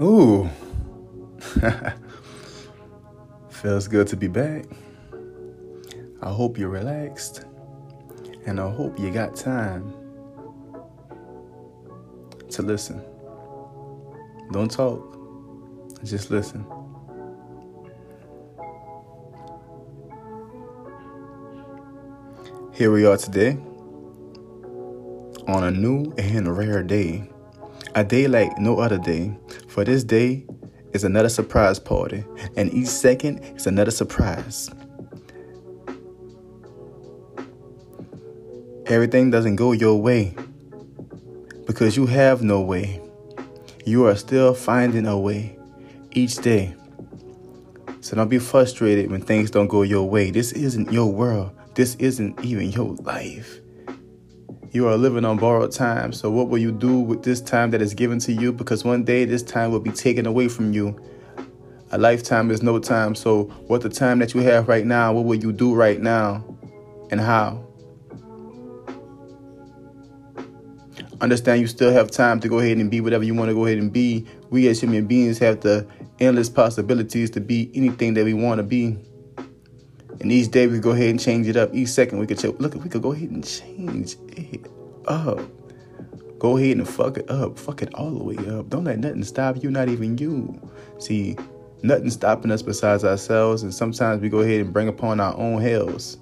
Ooh. Feels good to be back. I hope you're relaxed, and I hope you got time to listen. Don't talk, just listen. Here we are today on a new and rare day, a day like no other day, for this day is another surprise party, and each second is another surprise. Everything doesn't go your way because you have no way. You are still finding a way each day. So don't be frustrated when things don't go your way. This isn't your world. This isn't even your life. You are living on borrowed time. So what will you do with this time that is given to you? Because one day this time will be taken away from you. A lifetime is no time. So what the time that you have right now, what will you do right now and how? Understand you still have time to go ahead and be whatever you want to go ahead and be. We as human beings have the endless possibilities to be anything that we want to be. And each day we go ahead and change it up. Each second we could go ahead and change it up. Go ahead and fuck it up. Fuck it all the way up. Don't let nothing stop you, not even you. See, nothing's stopping us besides ourselves. And sometimes we go ahead and bring upon our own hells.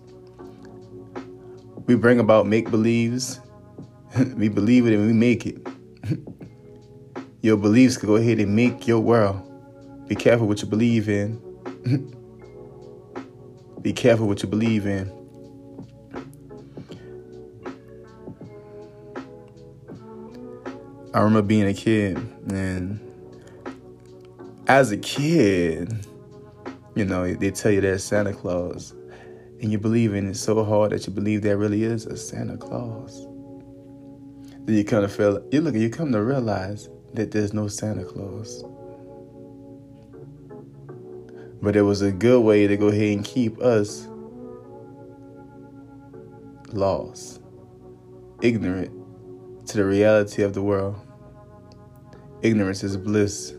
We bring about make-believes. We believe it and we make it. Your beliefs can go ahead and make your world. Be careful what you believe in. Be careful what you believe in. I remember being a kid, and as a kid, you know, they tell you there's Santa Claus, and you believe in it so hard that you believe there really is a Santa Claus. Then you kind of feel, you come to realize that there's no Santa Claus. But it was a good way to go ahead and keep us lost, ignorant to the reality of the world. Ignorance is bliss.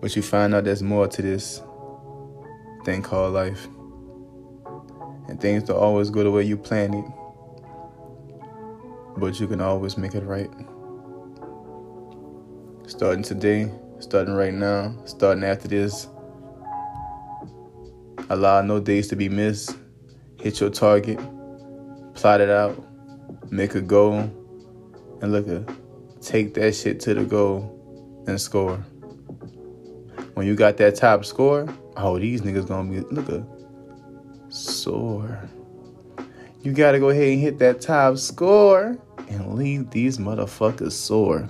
But you find out there's more to this thing called life. And things don't always go the way you planned it. But you can always make it right. Starting today, starting right now, starting after this. Allow no days to be missed. Hit your target. Plot it out. Make a goal. And take that shit to the goal and score. When you got that top score, oh, these niggas gonna be, soar. You gotta go ahead and hit that top score and leave these motherfuckers sore.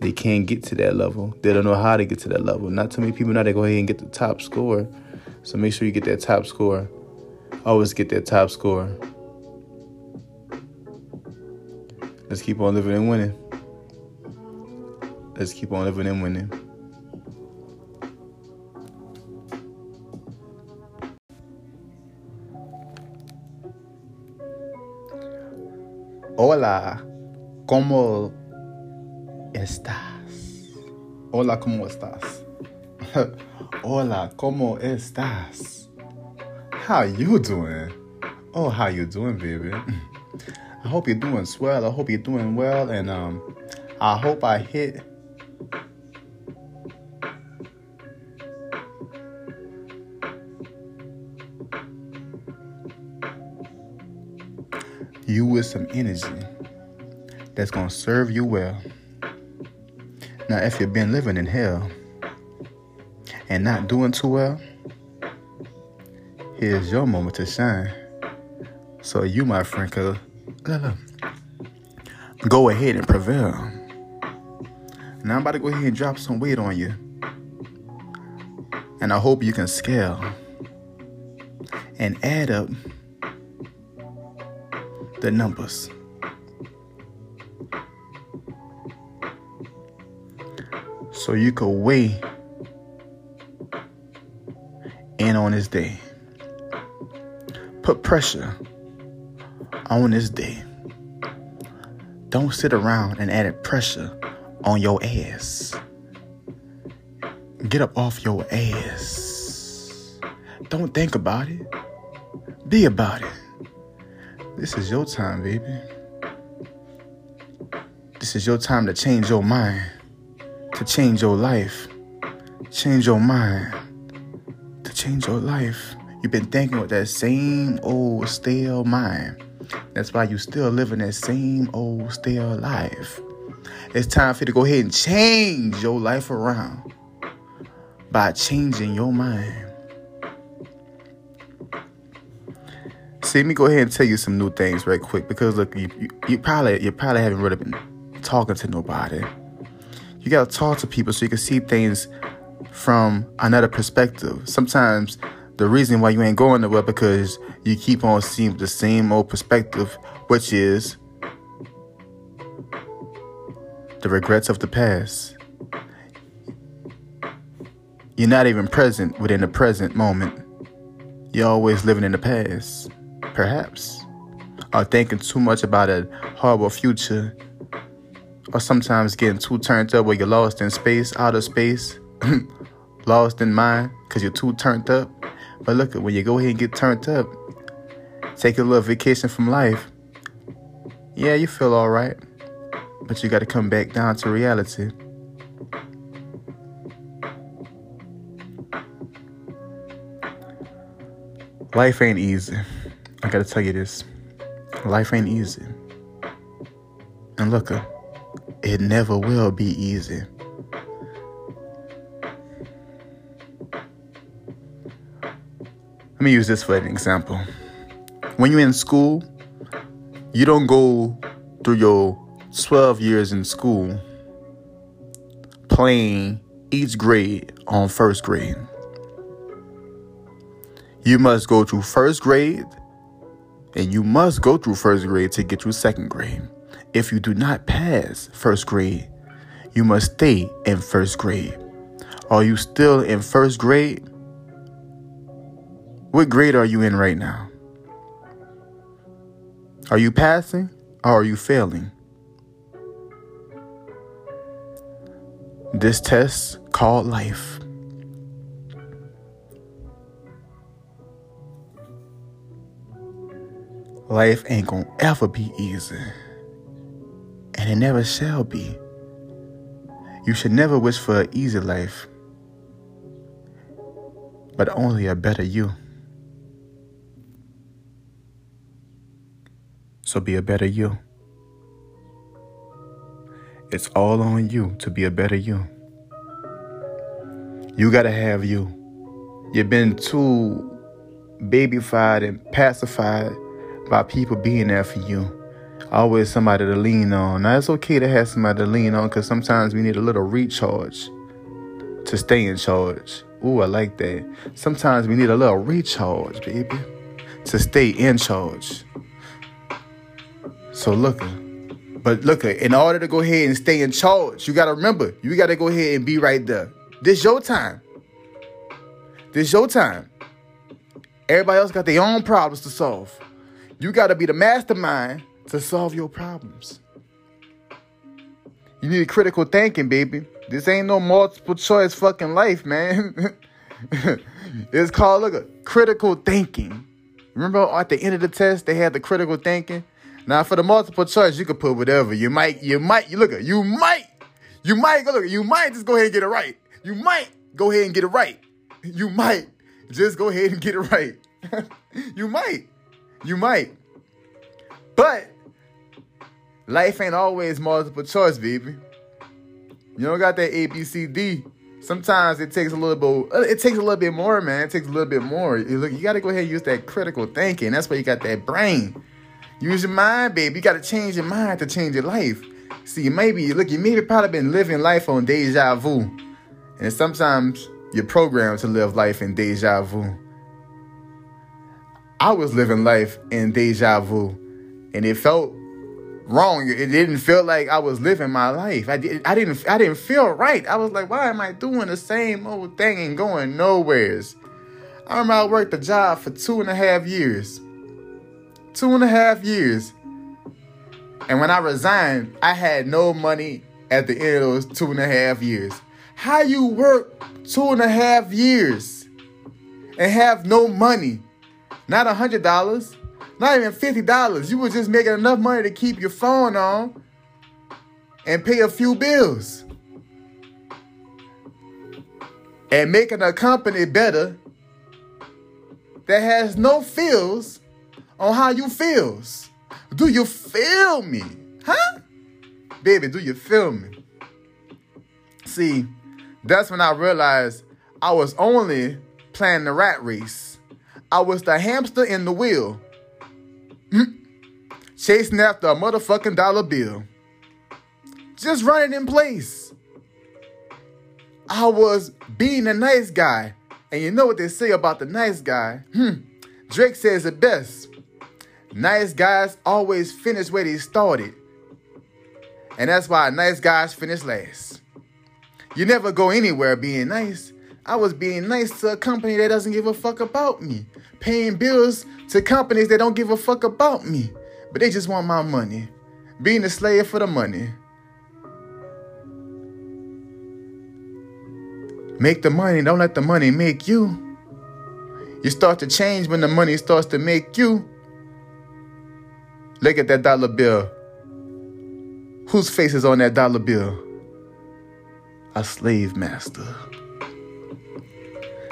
They can't get to that level. They don't know how to get to that level. Not too many people know how to go ahead and get the top score. So make sure you get that top score. Always get that top score. Let's keep on living and winning. Let's keep on living and winning. Hola, ¿cómo estás? Hola, ¿cómo estás? Hola, ¿cómo estás? How you doing? Oh, how you doing, baby? I hope you're doing swell. I hope you're doing well. And I hope I hit you with some energy that's going to serve you well. Now, if you've been living in hell and not doing too well, here's your moment to shine. So you, my friend, could go ahead and prevail. Now I'm about to go ahead and drop some weight on you. And I hope you can scale and add up the numbers. So you could weigh in on this day. Put pressure on this day. Don't sit around and add pressure on your ass. Get up off your ass. Don't think about it. Be about it. This is your time, baby. This is your time to change your mind, to change your life, change your mind, to change your life. You've been thinking with that same old stale mind. That's why you still living that same old stale life. It's time for you to go ahead and change your life around by changing your mind. See, let me go ahead and tell you some new things right quick, because look, you probably haven't really been talking to nobody. You gotta talk to people so you can see things from another perspective. Sometimes the reason why you ain't going nowhere because you keep on seeing the same old perspective, which is the regrets of the past. You're not even present within the present moment. You're always living in the past, perhaps, or thinking too much about a horrible future, or sometimes getting too turned up where you're lost in space, out of space, lost in mind because you're too turned up. But look, when you go ahead and get turned up, take a little vacation from life. Yeah, you feel all right, but you got to come back down to reality. Life ain't easy. I got to tell you this. Life ain't easy. And look, it never will be easy. Let me use this for an example. When you're in school, you don't go through your 12 years in school playing each grade on first grade. You must go through first grade, and you must go through first grade to get through second grade. If you do not pass first grade, you must stay in first grade. Are you still in first grade? What grade are you in right now? Are you passing or are you failing? This test called life. Life ain't gonna ever be easy. And it never shall be. You should never wish for an easy life, but only a better you. So be a better you. It's all on you to be a better you. You gotta have you. You've been too babyfied and pacified by people being there for you. Always somebody to lean on. Now, it's okay to have somebody to lean on, because sometimes we need a little recharge to stay in charge. Ooh, I like that. Sometimes we need a little recharge, baby, to stay in charge. So look, in order to go ahead and stay in charge, you got to remember, you got to go ahead and be right there. This your time. This your time. Everybody else got their own problems to solve. You got to be the mastermind to solve your problems. You need critical thinking, baby. This ain't no multiple choice fucking life, man. It's called, look, critical thinking. Remember at the end of the test, they had the critical thinking? Now, for the multiple choice, you could put whatever. You might just go ahead and get it right. You might go ahead and get it right. You might just go ahead and get it right. You might. But life ain't always multiple choice, baby. You don't got that A, B, C, D. Sometimes it takes a little bit more, man. It takes a little bit more. You got to go ahead and use that critical thinking. That's why you got that brain. Use your mind, baby. You got to change your mind to change your life. See, you maybe probably been living life on deja vu. And sometimes you're programmed to live life in deja vu. I was living life in deja vu. And it felt wrong. It didn't feel like I was living my life. I didn't feel right. I was like, why am I doing the same old thing and going nowheres? I remember I worked a job for 2.5 years. And when I resigned, I had no money at the end of those 2.5 years. How you work 2.5 years and have no money? Not $100, not even $50. You was just making enough money to keep your phone on and pay a few bills. And making a company better that has no feels on how you feels. Do you feel me? Huh? Baby, do you feel me? See, that's when I realized I was only playing the rat race. I was the hamster in the wheel, chasing after a motherfucking dollar bill. Just running in place. I was being a nice guy. And you know what they say about the nice guy? Drake says it best. Nice guys always finish where they started. And that's why nice guys finish last. You never go anywhere being nice. I was being nice to a company that doesn't give a fuck about me. Paying bills to companies that don't give a fuck about me. But they just want my money. Being a slave for the money. Make the money, don't let the money make you. You start to change when the money starts to make you. Look at that dollar bill. Whose face is on that dollar bill? A slave master.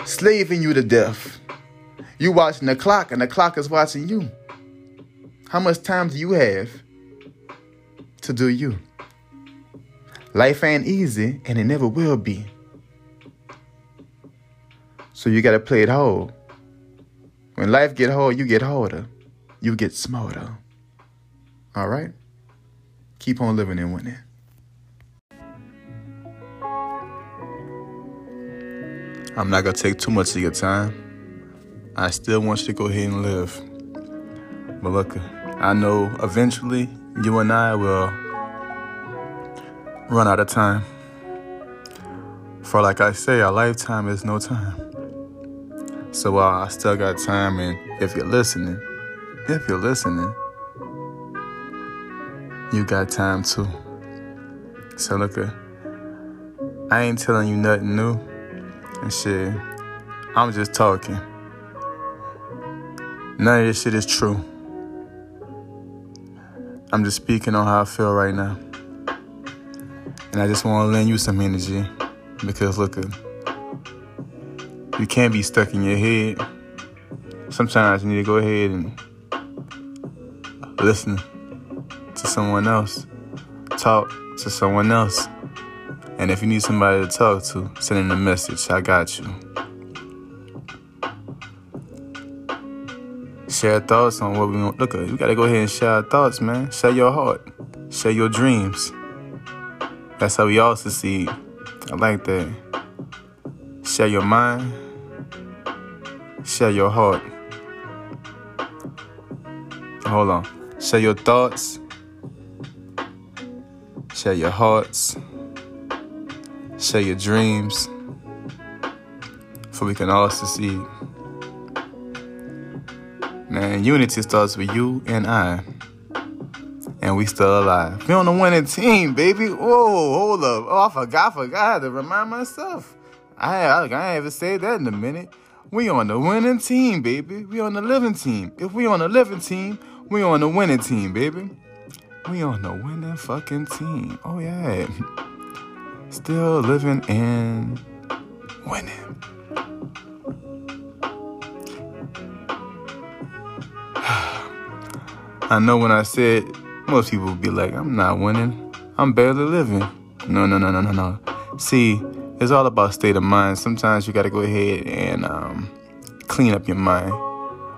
Slaving you to death. You watching the clock and the clock is watching you. How much time do you have to do you? Life ain't easy and it never will be. So you gotta play it hard. When life get hard, you get harder. You get smarter. All right? Keep on living and winning. I'm not gonna take too much of your time. I still want you to go ahead and live. But look, I know eventually you and I will run out of time. For like I say, a lifetime is no time. So I still got time, and if you're listening, you got time too. So look, I ain't telling you nothing new and shit. I'm just talking. None of this shit is true. I'm just speaking on how I feel right now. And I just want to lend you some energy because look, you can't be stuck in your head. Sometimes you need to go ahead and listen to someone else. Talk to someone else. And if you need somebody to talk to, send them a message. I got you. Share thoughts on what we want. Look, you got to go ahead and share our thoughts, man. Share your heart. Share your dreams. That's how we all succeed. I like that. Share your mind. Share your heart. Hold on. Share your thoughts. Share your hearts. Share your dreams. So we can all succeed. Man, unity starts with you and I. And we still alive. We on the winning team, baby. Whoa, hold up. Oh, I forgot. I had to remind myself. I haven't said that in a minute. We on the winning team, baby. We on the living team. If we on the living team, we on the winning team, baby. We on the winning fucking team. Oh, yeah. Still living and winning. I know when I said, most people would be like, I'm not winning. I'm barely living. No. See, it's all about state of mind. Sometimes you got to go ahead and clean up your mind.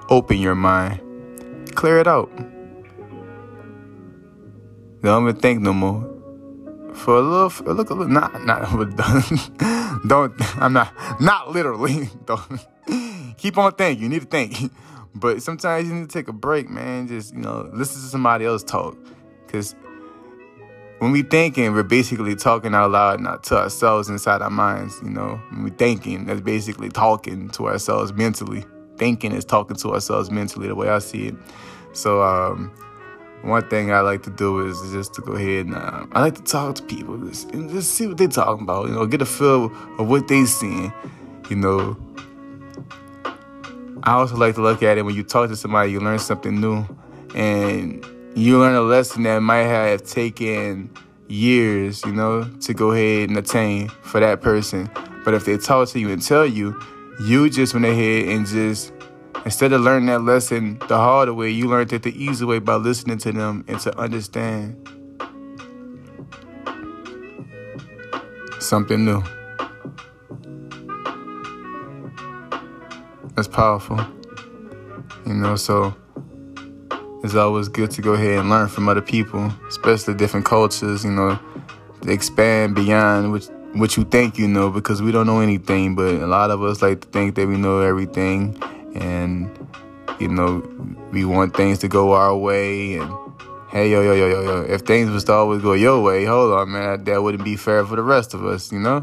Open your mind. Clear it out. Don't even think no more. For a little, not done. I'm not literally. Don't. Keep on thinking. You need to think. But sometimes you need to take a break, man. Just, listen to somebody else talk. Because when we thinking, we're basically talking out loud, not to ourselves inside our minds, When we thinking, that's basically talking to ourselves mentally. Thinking is talking to ourselves mentally, the way I see it. So One thing I like to do is just to go ahead and I like to talk to people and just see what they're talking about, you know, get a feel of what they're seeing, you know. I also like to look at it when you talk to somebody, you learn something new, and you learn a lesson that might have taken years, you know, to go ahead and attain for that person. But if they talk to you and tell you, you just went ahead and just, instead of learning that lesson the harder way, you learned it the easy way by listening to them and to understand something new. That's powerful, you know, so it's always good to go ahead and learn from other people, especially different cultures, you know, to expand beyond what you think you know, because we don't know anything, but a lot of us like to think that we know everything, and, you know, we want things to go our way, and hey, yo, if things was to always go your way, hold on, man, that wouldn't be fair for the rest of us, you know?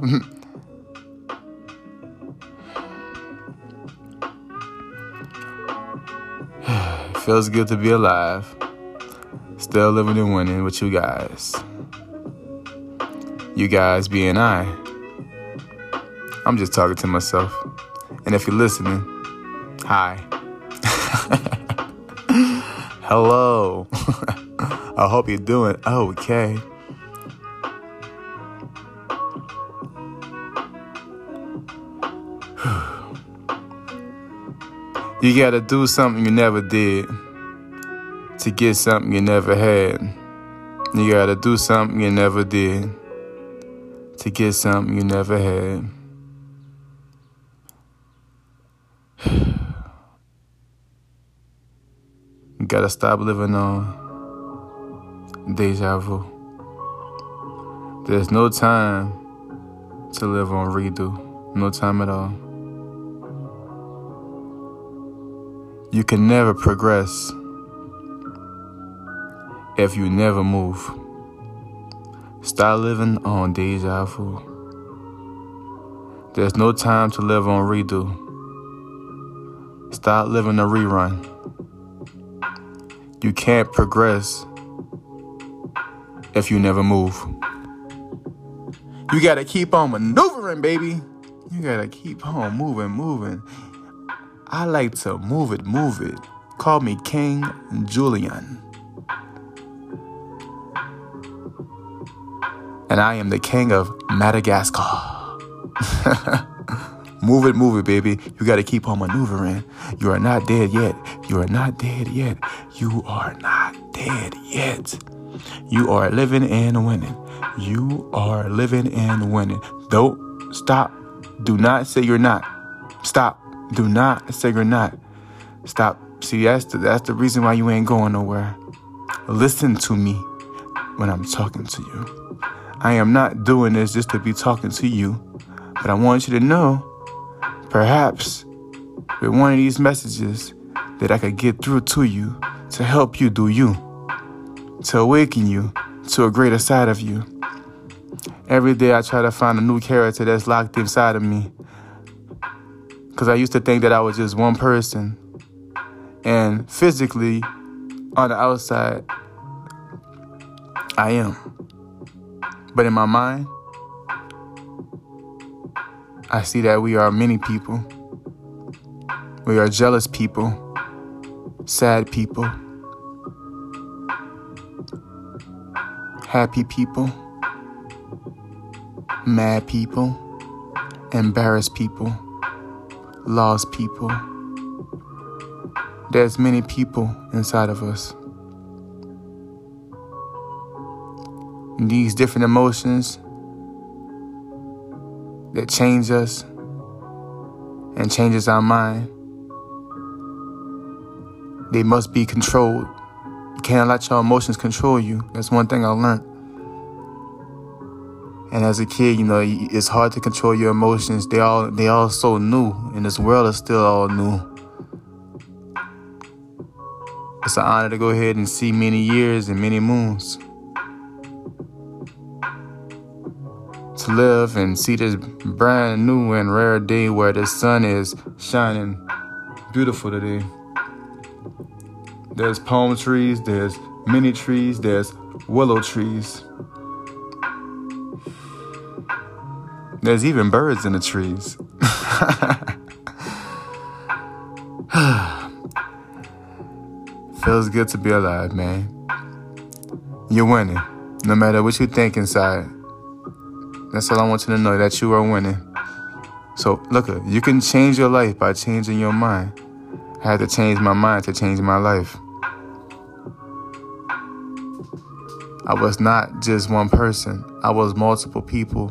Feels good to be alive, still living and winning with you guys being I'm just talking to myself, and if you're listening, hi. Hello. I hope you're doing okay. You gotta do something you never did to get something you never had. You gotta do something you never did to get something you never had. You gotta stop living on deja vu. There's no time to live on redo. No time at all. You can never progress if you never move. Start living on deja vu. There's no time to live on redo. Start living a rerun. You can't progress if you never move. You gotta keep on maneuvering, baby. You gotta keep on moving. I like to move it. Call me King Julian. And I am the king of Madagascar. Move it, baby. You got to keep on maneuvering. You are not dead yet. You are living and winning. Don't stop. Do not say you're not. Stop. Do not say you're not. Stop. See, that's the reason why you ain't going nowhere. Listen to me when I'm talking to you. I am not doing this just to be talking to you, but I want you to know, perhaps with one of these messages that I could get through to you to help you do you, to awaken you to a greater side of you. Every day I try to find a new character that's locked inside of me. Because I used to think that I was just one person. And physically, on the outside, I am. But in my mind, I see that we are many people. We are jealous people, sad people, happy people, mad people, embarrassed people, lost people. There's many people inside of us. These different emotions that change us and changes our mind, they must be controlled. You can't let your emotions control you. That's one thing I learned. And as a kid, you know, it's hard to control your emotions. They all so new, and this world is still all new. It's an honor to go ahead and see many years and many moons. To live and see this brand new and rare day where the sun is shining beautiful today. There's palm trees, there's many trees, there's willow trees. There's even birds in the trees. Feels good to be alive, man. You're winning, no matter what you think inside. That's all I want you to know, that you are winning. So, look, you can change your life by changing your mind. I had to change my mind to change my life. I was not just one person. I was multiple people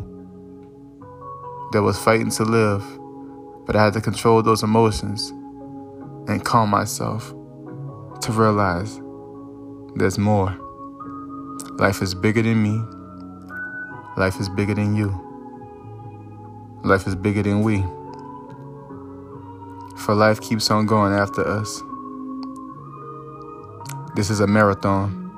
that was fighting to live. But I had to control those emotions and calm myself to realize there's more. Life is bigger than me. Life is bigger than you. Life is bigger than we. For life keeps on going after us. This is a marathon.